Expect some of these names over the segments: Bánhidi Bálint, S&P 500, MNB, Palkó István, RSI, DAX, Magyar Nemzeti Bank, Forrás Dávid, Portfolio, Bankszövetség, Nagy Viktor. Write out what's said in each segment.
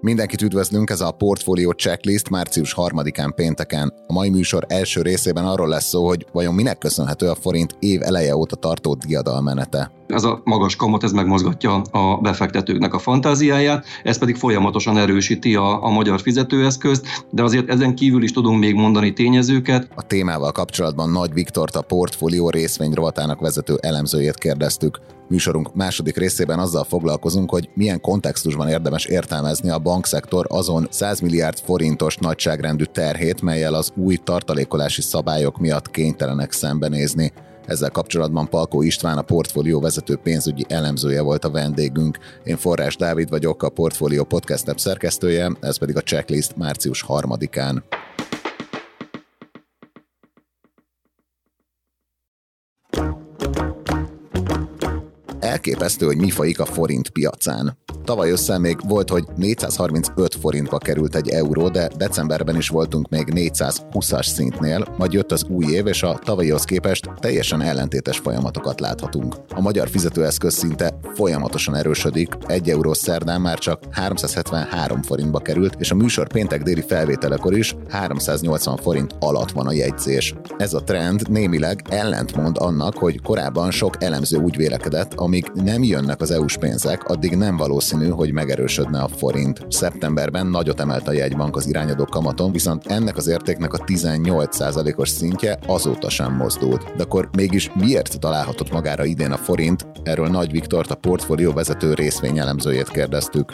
Mindenkit üdvözlünk, ez a Portfolio Checklist március 3-án pénteken. A mai műsor első részében arról lesz szó, hogy vajon minek köszönhető a forint év eleje óta tartó diadalmenete. Ez a magas kamat, ez megmozgatja a befektetőknek a fantáziáját, ez pedig folyamatosan erősíti a magyar fizetőeszközt, de azért ezen kívül is tudunk még mondani tényezőket. A témával kapcsolatban Nagy Viktort, a Portfolio részvény rovatának vezető elemzőjét kérdeztük. Műsorunk második részében azzal foglalkozunk, hogy milyen kontextusban érdemes értelmezni a bankszektor azon 100 milliárd forintos nagyságrendű terhét, mellyel az új tartalékolási szabályok miatt kénytelenek szembenézni. Ezzel kapcsolatban Palkó István, a Portfolio vezető pénzügyi elemzője volt a vendégünk. Én Forrás Dávid vagyok, a Portfolio Podcast Lab szerkesztője, ez pedig a checklist március 3-án. Elképesztő, hogy mi folyik a forint piacán. Tavaly össze még volt, hogy 435 forintba került egy euró, de decemberben is voltunk még 420-as szintnél, majd jött az új év, és a tavalyihoz képest teljesen ellentétes folyamatokat láthatunk. A magyar fizetőeszköz szinte folyamatosan erősödik, 1 euró szerdán már csak 373 forintba került, és a műsor péntek déli felvételekor is 380 forint alatt van a jegyzés. Ez a trend némileg ellentmond annak, hogy korábban sok elemző úgy vélekedett, amíg nem jönnek az EU-s pénzek, addig nem valószínű, hogy megerősödne a forint. Szeptemberben nagyot emelt a jegybank az irányadó kamaton, viszont ennek az értéknek a 18%-os szintje azóta sem mozdult. De akkor mégis miért találhatott magára idén a forint? Erről Nagy Viktort, a Portfolio vezető részvényelemzőjét kérdeztük.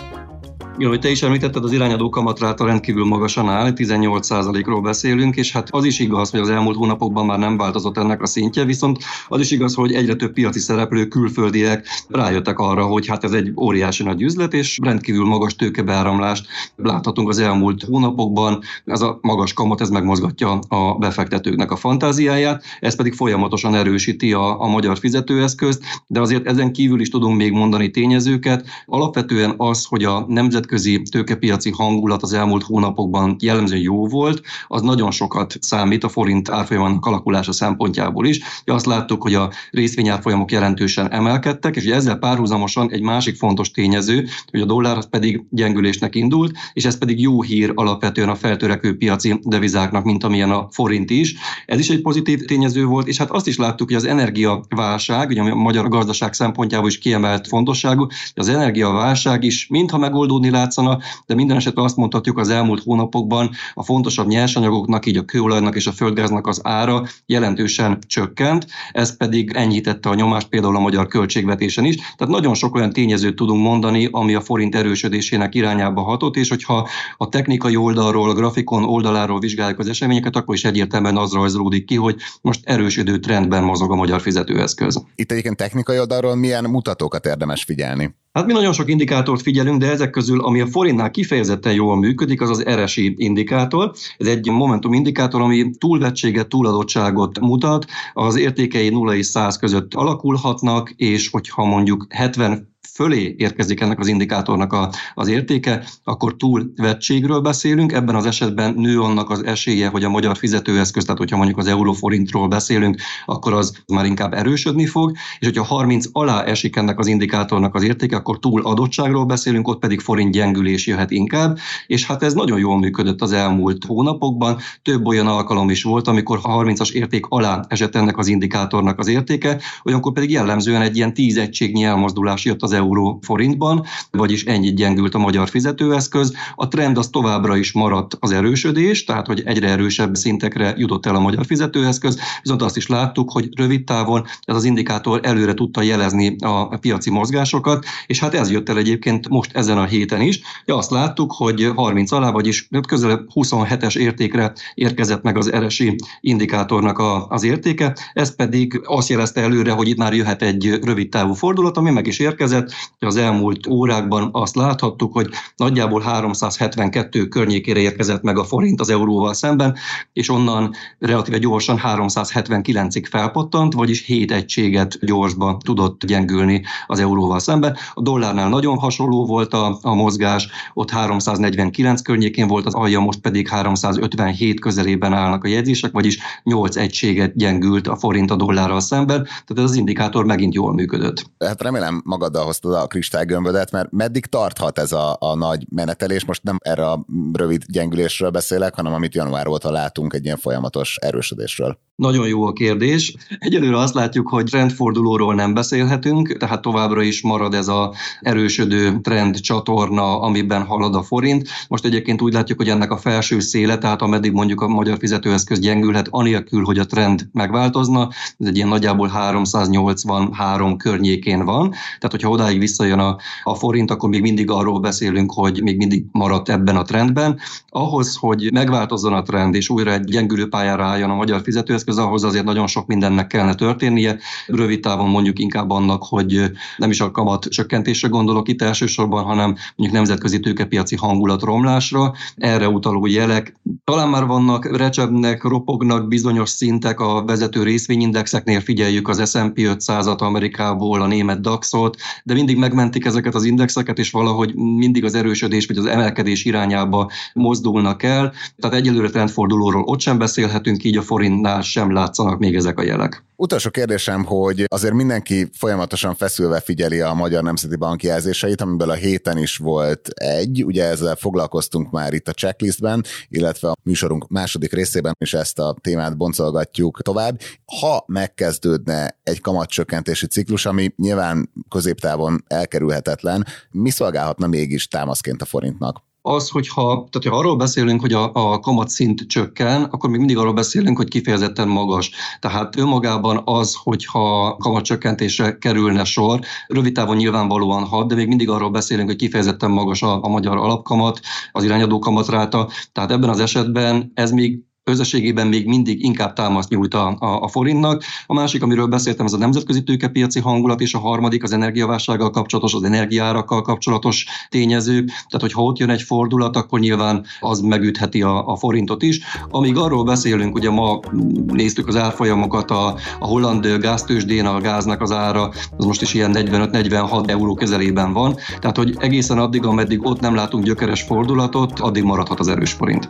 Jó, hogy te is említetted, az irányadó kamatráta rendkívül magasan áll, 18%-ról beszélünk, és hát az is igaz, hogy az elmúlt hónapokban már nem változott ennek a szintje, viszont az is igaz, hogy egyre több piaci szereplő, külföldiek rájöttek arra, hogy hát ez egy óriási nagy üzlet, és rendkívül magas tőkebeáramlást láthatunk az elmúlt hónapokban. Ez a magas kamat, ez megmozgatja a befektetőknek a fantáziáját, ez pedig folyamatosan erősíti a magyar fizetőeszközt, de azért ezen kívül is tudunk még mondani tényezőket. Alapvetően az, hogy a nemzetközi tőkepiaci hangulat az elmúlt hónapokban jellemzően jó volt, az nagyon sokat számít a forint árfolyamának alakulása szempontjából is. Azt láttuk, hogy a részvényárfolyamok jelentősen emelkedtek, és ezzel párhuzamosan egy másik fontos tényező, hogy a dollár az pedig gyengülésnek indult, és ez pedig jó hír alapvetően a feltörekvő piaci devizáknak, mint amilyen a forint is. Ez is egy pozitív tényező volt, és hát azt is láttuk, hogy az energiaválság, ugye a magyar gazdaság szempontjából is kiemelt fontosságú, az energiaválság is mintha megoldódni látszana, de minden esetben azt mondhatjuk, az elmúlt hónapokban a fontosabb nyersanyagoknak, így a kőolajnak és a földgáznak az ára jelentősen csökkent, ez pedig enyhítette a nyomást például a magyar költségvetésen is. Tehát nagyon sok olyan tényezőt tudunk mondani, ami a forint erősödésének irányába hatott, és hogyha a technikai oldalról, a grafikon oldaláról vizsgáljuk az eseményeket, akkor is egyértelműen az rajzolódik ki, hogy most erősödő trendben mozog a magyar fizetőeszköz. Itt egyébként technikai oldalról milyen mutatókat érdemes figyelni? Hát mi nagyon sok indikátort figyelünk, de ezek közül, ami a forintnál kifejezetten jól működik, az az RSI indikátor. Ez egy momentum indikátor, ami túlvettséget, túladottságot mutat, az értékei 0 és 100 között alakulhatnak, és hogyha mondjuk 70 fölé érkezik ennek az indikátornak az értéke, akkor túlvettségről beszélünk, ebben az esetben nő annak az esélye, hogy a magyar fizetőeszköz, tehát hogyha mondjuk az euróforintról beszélünk, akkor az már inkább erősödni fog, és hogyha 30 alá esik ennek az indikátornak az értéke, akkor túladottságról beszélünk, ott pedig forint gyengülés jöhet inkább, és hát ez nagyon jól működött az elmúlt hónapokban, több olyan alkalom is volt, amikor a 30-as érték alá esett ennek az indikátornak az értéke, olyankor pedig jellemzően egy ilyen 10 egységnyi elmozdulás jött az euró forintban, vagyis ennyit gyengült a magyar fizetőeszköz. A trend az továbbra is maradt, az erősödés, tehát hogy egyre erősebb szintekre jutott el a magyar fizetőeszköz, viszont azt is láttuk, hogy rövid távon ez az indikátor előre tudta jelezni a piaci mozgásokat, és hát ez jött el egyébként most ezen a héten is. Ja, azt láttuk, hogy 30 alá, vagyis közel 27-es értékre érkezett meg az RSI indikátornak az értéke, ez pedig azt jelezte előre, hogy itt már jöhet egy rövid távú fordulat, ami meg is érkezett. Az elmúlt órákban azt láthattuk, hogy nagyjából 372 környékére érkezett meg a forint az euróval szemben, és onnan relatíve gyorsan 379-ig felpattant, vagyis 7 egységet gyorsba tudott gyengülni az euróval szemben. A dollárnál nagyon hasonló volt a mozgás, ott 349 környékén volt az alja, most pedig 357 közelében állnak a jegyzések, vagyis 8 egységet gyengült a forint a dollárral szemben, tehát ez az indikátor megint jól működött. Hát remélem magaddal hoztad a kristálygömbödet, mert meddig tarthat ez a nagy menetelés? Most nem erre a rövid gyengülésről beszélek, hanem amit január óta látunk, egy ilyen folyamatos erősödésről. Nagyon jó a kérdés. Egyelőre azt látjuk, hogy trendfordulóról nem beszélhetünk, tehát továbbra is marad ez az erősödő trend csatorna, amiben halad a forint. Most egyébként úgy látjuk, hogy ennek a felső széle, tehát ameddig mondjuk a magyar fizetőeszköz gyengülhet, anélkül, hogy a trend megváltozna, ez egy ilyen nagyjából 383 környékén van. Tehát, hogyha odáig visszajön a forint, akkor még mindig arról beszélünk, hogy még mindig maradt ebben a trendben. Ahhoz, hogy megváltozzon a trend, és újra egy gyengülő pályára álljon a magyar fizetőeszköz, ahhoz azért nagyon sok mindennek kellene történnie. Rövid távon mondjuk inkább annak, hogy nem is a kamat csökkentésre gondolok itt elsősorban, hanem mondjuk nemzetközi tőkepiaci hangulat romlásra. Erre utaló jelek talán már vannak, recsebnek, ropognak bizonyos szintek a vezető részvényindexeknél, figyeljük az S&P 500-at Amerikából, a német DAX-ot, de mindig megmentik ezeket az indexeket, és valahogy mindig az erősödés vagy az emelkedés irányába mozdulnak el. Tehát egyelőre trendfordulóról ott sem beszélhetünk, így a forintnál sem látszanak még ezek a jelek. Utolsó kérdésem, hogy azért mindenki folyamatosan feszülve figyeli a Magyar Nemzeti Bank jelzéseit, amiből a héten is volt egy, ugye ezzel foglalkoztunk már itt a checklistben, illetve a műsorunk második részében is ezt a témát boncolgatjuk tovább. Ha megkezdődne egy kamatcsökkentési ciklus, ami nyilván középtávon elkerülhetetlen, mi szolgálhatna mégis támaszként a forintnak? Az, hogyha arról beszélünk, hogy a kamatszint csökken, akkor még mindig arról beszélünk, hogy kifejezetten magas. Tehát önmagában az, hogyha kamatcsökkentésre kerülne sor, rövid távon nyilvánvalóan hat, de még mindig arról beszélünk, hogy kifejezetten magas a magyar alapkamat, az irányadó kamatráta. Tehát ebben az esetben ez még összességében még mindig inkább támaszt nyújt a forintnak. A másik, amiről beszéltem, ez a nemzetközi tőkepiaci hangulat, és a harmadik az energiaválsággal kapcsolatos, az energiaárakkal kapcsolatos tényezők. Tehát, hogyha ott jön egy fordulat, akkor nyilván az megütheti a forintot is. Amíg arról beszélünk, ugye ma néztük az árfolyamokat, a holland gáztőzsdén a gáznak az ára, az most is ilyen 45-46 euró közelében van. Tehát, hogy egészen addig, ameddig ott nem látunk gyökeres fordulatot, addig maradhat az erős forint.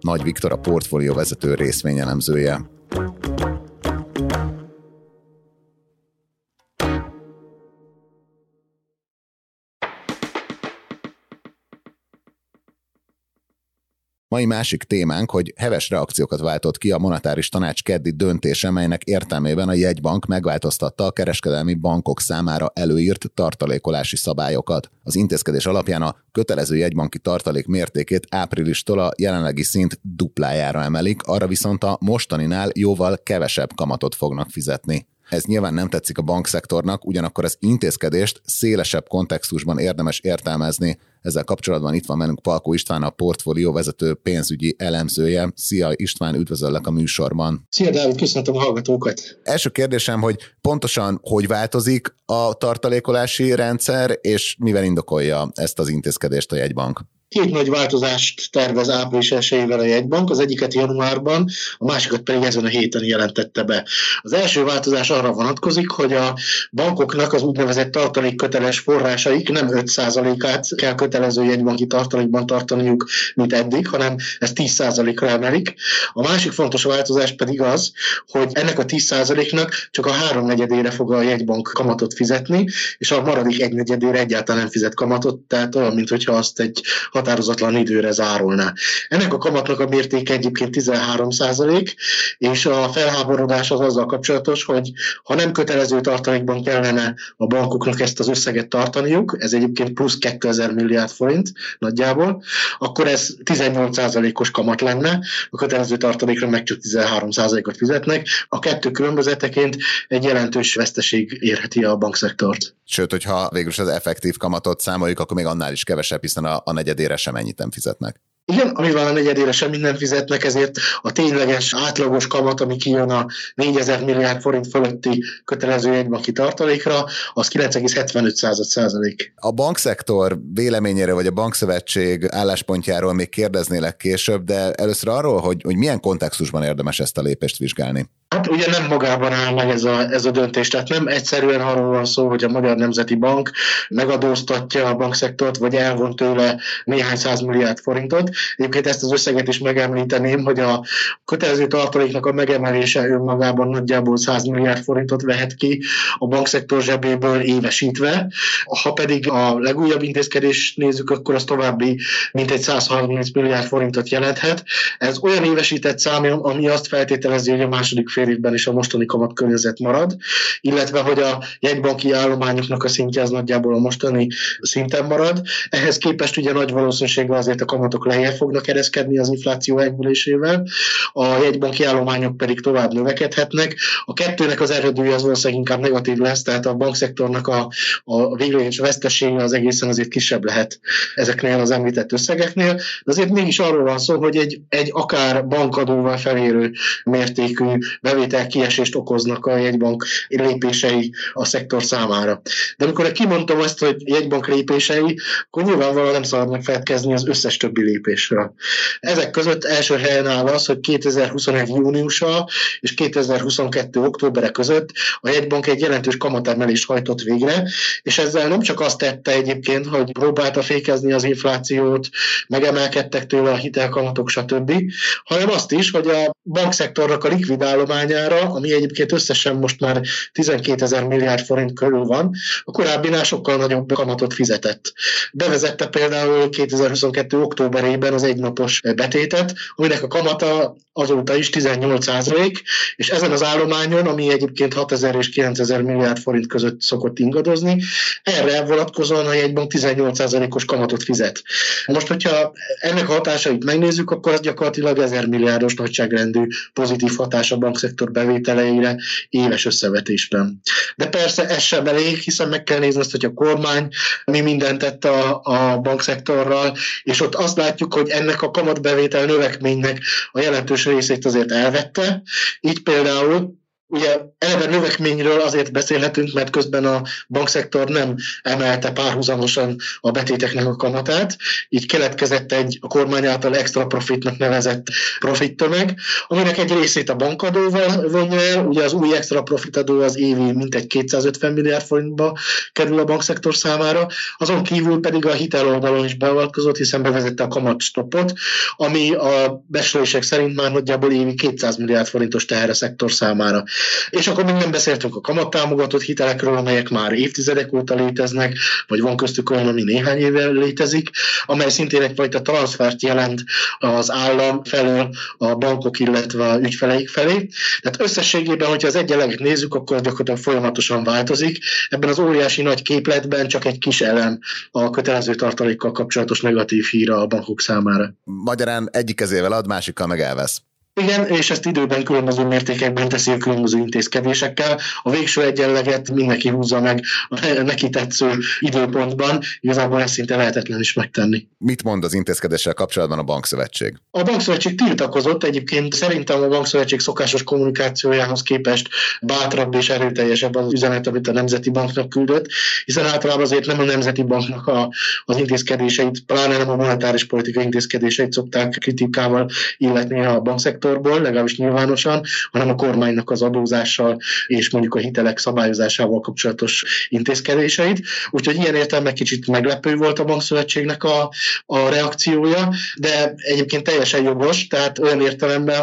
Nagy Viktor, a Portfolio vezető részvényelemzője. Mai másik témánk, hogy heves reakciókat váltott ki a monetáris tanács keddi döntése, melynek értelmében a jegybank megváltoztatta a kereskedelmi bankok számára előírt tartalékolási szabályokat. Az intézkedés alapján a kötelező jegybanki tartalék mértékét áprilistól a jelenlegi szint duplájára emelik, arra viszont a mostaninál jóval kevesebb kamatot fognak fizetni. Ez nyilván nem tetszik a bankszektornak, ugyanakkor az intézkedést szélesebb kontextusban érdemes értelmezni. Ezzel kapcsolatban itt van velünk Palkó István, a Portfolio vezető pénzügyi elemzője. Szia István, üdvözöllek a műsorban. Szia Dávid, köszöntöm a hallgatókat. Első kérdésem, hogy pontosan hogy változik a tartalékolási rendszer, és mivel indokolja ezt az intézkedést a jegybank? Két nagy változást tervez április 1-ével a jegybank, az egyiket januárban, a másikat pedig ezen a héten jelentette be. Az első változás arra vonatkozik, hogy a bankoknak az úgynevezett tartalékköteles forrásaik nem 5%-át kell kötelező jegybanki tartalékban tartaniuk, mint eddig, hanem ezt 10%-ra emelik. A másik fontos változás pedig az, hogy ennek a 10%-nak csak a 3/4-ére fog a jegybank kamatot fizetni, és a maradék 1/4-ére egyáltalán nem fizet kamatot, tehát olyan, mintha azt egy határozatlan időre zárulná. Ennek a kamatnak a mértéke egyébként 13%, és a felháborodás az azzal kapcsolatos, hogy ha nem kötelező tartalékban kellene a bankoknak ezt az összeget tartaniuk, ez egyébként plusz 2000 milliárd forint nagyjából, akkor ez 18%-os kamat lenne, a kötelező tartalékra meg csak 13%-ot fizetnek, a kettő különbözeteként egy jelentős veszteség érheti a bankszektort. Sőt, hogyha végül az effektív kamatot számoljuk, akkor még annál is kevesebb, hiszen a negyedére sem ennyit nem fizetnek. Igen, amivel a negyedére sem mindent fizetnek, ezért a tényleges átlagos kamat, ami kijön a 4000 milliárd forint fölötti kötelező jegybanki tartalékra, az 9,75%. A bankszektor véleményére vagy a Bankszövetség álláspontjáról még kérdeznélek később, de először arról, hogy milyen kontextusban érdemes ezt a lépést vizsgálni. Hát ugye nem magában áll meg ez a döntés, tehát nem egyszerűen arról van szó, hogy a Magyar Nemzeti Bank megadóztatja a bankszektort, vagy elvon tőle néhány százmilliárd forintot. Egyébként ezt az összeget is megemlíteném, hogy a kötelező tartaléknak a megemelése önmagában nagyjából 100 milliárd forintot vehet ki a bankszektor zsebéből évesítve. Ha pedig a legújabb intézkedést nézzük, akkor az további mintegy 130 milliárd forintot jelenthet. Ez olyan évesített szám, ami azt feltételezi, hogy a második fél évben is a mostani kamatkörnyezet marad, illetve hogy a jegybanki állományoknak a szintje az nagyjából a mostani szinten marad. Ehhez képest ugye nagy valószínűséggel azért a kamatok lejjebb fognak ereszkedni az infláció enyhülésével, a jegybanki állományok pedig tovább növekedhetnek. A kettőnek az eredője az valószínűleg inkább negatív lesz, tehát a bankszektornak a végleges vesztesége az egészen azért kisebb lehet ezeknél az említett összegeknél. De azért mégis arról van szó, hogy egy akár bankadóval felérő mértékű bevételkiesést okoznak a jegybank lépései a szektor számára. De amikor kimondtam azt, hogy jegybank lépései, akkor nyilvánvalóan nem szabad megfeledkezni az összes többi lépésről. Ezek között első helyen áll az, hogy 2021. júniusa és 2022. októbere között a jegybank egy jelentős kamatemelést hajtott végre, és ezzel nem csak azt tette egyébként, hogy próbálta fékezni az inflációt, megemelkedtek tőle a hitelkamatok, stb., hanem azt is, hogy a bankszektornak a likvid állományára, ami egyébként összesen most már 12 000 milliárd forint körül van, a korábbinál sokkal nagyobb kamatot fizetett. Bevezette például 2022. októberében az egynapos betétet, aminek a kamata azóta is 18%, és ezen az állományon, ami egyébként 6000 és 9000 milliárd forint között szokott ingadozni, erre vonatkozóan a jegybank 18%-os kamatot fizet. Most, hogyha ennek a hatásait megnézzük, akkor az gyakorlatilag 1000 milliárdos nagyságrendű pozitív hatás a bankszektor bevételeire éves összevetésben. De persze ez sem elég, hiszen meg kell nézni azt, hogy a kormány mi mindent tett a bankszektorral, és ott azt látjuk, hogy ennek a kamatbevétel növekménynek a jelentős részét azért elvette. Így például ugye eleve növekményről azért beszélhetünk, mert közben a bankszektor nem emelte párhuzamosan a betéteknek a kamatát, így keletkezett egy a kormány által extra profitnak nevezett profittömeg, aminek egy részét a bankadóval vonja el, ugye az új extra profitadó az évi mintegy 250 milliárd forintba kerül a bankszektor számára, azon kívül pedig a hiteloldalon is beavatkozott, hiszen bevezette a kamatstopot, ami a becslések szerint már nagyjából évi 200 milliárd forintos teher a szektor számára. És akkor még nem beszéltünk a kamattámogatott hitelekről, amelyek már évtizedek óta léteznek, vagy van köztük olyan, ami néhány éve létezik, amely szintén egyfajta transfert jelent az állam felől a bankok, illetve a ügyfeleik felé. Tehát összességében, hogyha az egyenleget nézzük, akkor gyakorlatilag folyamatosan változik. Ebben az óriási nagy képletben csak egy kis elem a kötelező tartalékkal kapcsolatos negatív hír a bankok számára. Magyarán egyik kezével ad, másikkal meg elvesz. Igen, és ezt időben különböző mértékekben teszi a különböző intézkedésekkel. A végső egyenleget mindenki húzza meg a neki tetsző időpontban. Igazából ezt szinte lehetetlen is megtenni. Mit mond az intézkedéssel kapcsolatban a Bankszövetség? A Bankszövetség tiltakozott, egyébként szerintem a Bankszövetség szokásos kommunikációjához képest bátrabb és erőteljesebb az üzenet, amit a Nemzeti Banknak küldött, hiszen általában azért nem a Nemzeti Banknak az intézkedéseit, pláne nem a monetáris politika intézkedéseit szokták kritikával illetni a bankszektor, legalábbis nyilvánosan, hanem a kormánynak az adózással és mondjuk a hitelek szabályozásával kapcsolatos intézkedéseit. Úgyhogy ilyen értelemben kicsit meglepő volt a Bankszövetségnek a reakciója, de egyébként teljesen jogos, tehát olyan értelemben,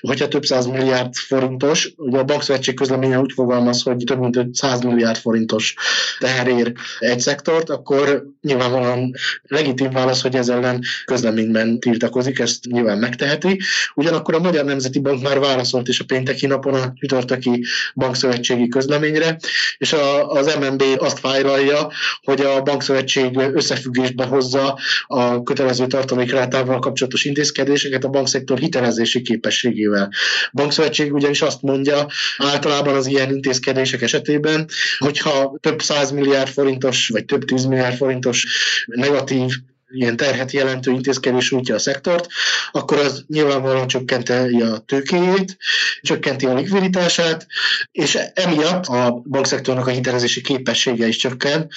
hogyha több 100 milliárd forintos, ugye a Bankszövetség közleménye úgy fogalmaz, hogy több mint 100 milliárd forintos teher ér egy szektort, akkor nyilvánvalóan legitim válasz, hogy ez ellen közleményben tiltakozik, ezt nyilván megteheti. Ugyanakkor a Magyar Nemzeti Bank már válaszolt is a pénteki napon a csütörtöki bankszövetségi közleményre, és az MNB azt fájlalja, hogy a bankszövetség összefüggésbe hozza a kötelező tartalékrátával kapcsolatos intézkedéseket a bankszektor hitelezési képességével. A Bankszövetség ugyanis azt mondja általában az ilyen intézkedések esetében, hogyha több 100 milliárd forintos vagy több 10 milliárd forintos negatív ilyen terhet jelentő intézkedés útja a szektort, akkor az nyilvánvalóan csökkenti a tőkéjét, csökkenti a likviditását, és emiatt a bankszektornak a hitelezési képessége is csökken,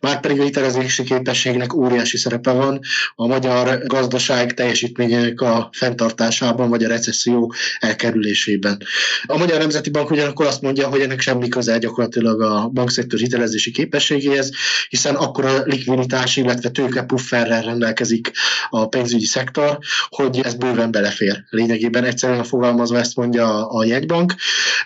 márpedig a hitelezési képességnek óriási szerepe van a magyar gazdaság teljesítményének a fenntartásában, vagy a recesszió elkerülésében. A Magyar Nemzeti Bank ugyanakkor azt mondja, hogy ennek semmi köze gyakorlatilag a bankszektor hitelezési képességéhez, hiszen akkora likviditás, illetve tőkepufferrel rendelkezik a pénzügyi szektor, hogy ez bőven belefér. Lényegében egyszerűen fogalmazva ezt mondja a jegybank,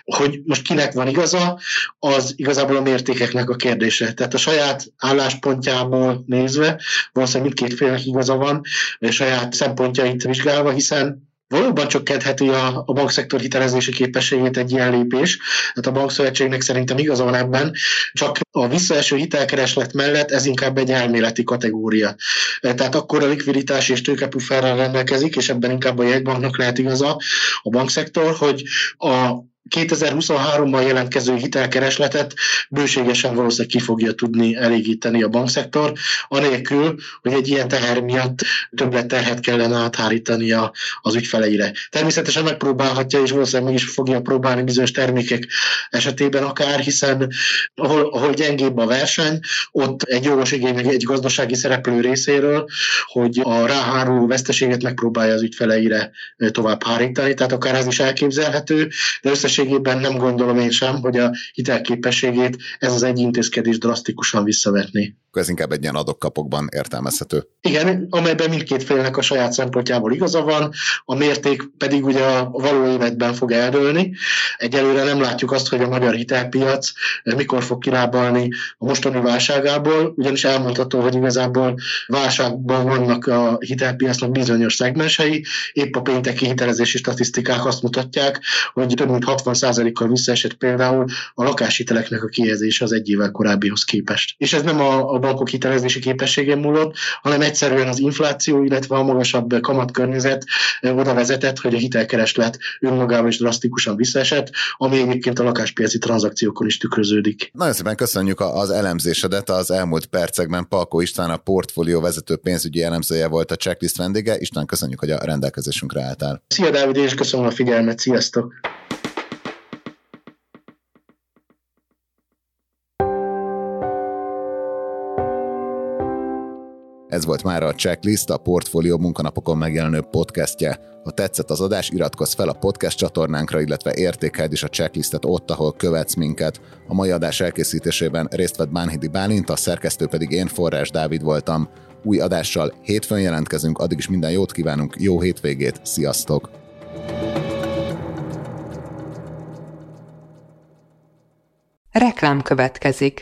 hogy most kinek van igaza, az igazából a mértékeknek a kérdése. Tehát a saját álláspontjából nézve valószínűleg mindkét félnek igaza van, és saját szempontjait vizsgálva, hiszen valóban csökkentheti a bankszektor hitelezési képességét egy ilyen lépés, tehát a Bankszövetségnek szerintem igaza van ebben, csak a visszaeső hitelkereslet mellett ez inkább egy elméleti kategória. Tehát akkor a likviditás és tőkepufferrel rendelkezik, és ebben inkább a jegybanknak lehet igaza a bankszektor, hogy a 2023-ban jelentkező hitelkeresletet bőségesen valószínűleg ki fogja tudni elégíteni a bankszektor, anélkül, hogy egy ilyen teher miatt többletterhet kellene áthárítani az ügyfeleire. Természetesen megpróbálhatja, és valószínűleg meg is fogja próbálni bizonyos termékek esetében akár, hiszen ahol gyengébb a verseny, ott egy jogos igény egy gazdasági szereplő részéről, hogy a ráháruló veszteséget megpróbálja az ügyfeleire tovább hárítani, tehát akár ez is elképzelhető, de összességében nem gondolom én sem, hogy a hitelképességét ez az egy intézkedés drasztikusan visszavetné. Ez inkább egy ilyen adok-kapokban értelmezhető. Igen, amelyben mindkét félnek a saját szempontjából igaza van, a mérték pedig ugye a való életben fog eldőlni. Egyelőre nem látjuk azt, hogy a magyar hitelpiac mikor fog kilábalni a mostani válságából, ugyanis elmondható, hogy igazából válságban vannak a hitelpiacnak bizonyos szegmensei. Épp a pénteki hitelezési statisztikák azt mutatják, hogy több mint 60%-kal visszaesett például a lakáshiteleknek a kihelyezése az egy évvel korábbihoz képest. És ez nem a bankok hitelezési képességén múlott, hanem egyszerűen az infláció, illetve a magasabb kamatkörnyezet oda vezetett, hogy a hitelkereslet önmagában is drasztikusan visszaesett, ami egyébként a lakáspiaci tranzakciókon is tükröződik. Nagyon szépen köszönjük az elemzésedet. Az elmúlt percekben Palkó István, a Portfolio vezető pénzügyi elemzője volt a Checklist vendége. István, köszönjük, hogy a rendelkezésünkre álltál. Szia Dávid, és köszönöm a figyelmet. Sziasztok! Ez volt már a Checklist, a Portfolio munkanapokon megjelenő podcastje. Ha tetszett az adás, iratkozz fel a podcast csatornánkra, illetve értékeld is a Checklistet ott, ahol követsz minket. A mai adás elkészítésében részt vett Bánhidi Bálint, a szerkesztő pedig én, Forrás Dávid voltam. Új adással hétfőn jelentkezünk, addig is minden jót kívánunk, jó hétvégét, sziasztok! Reklám következik.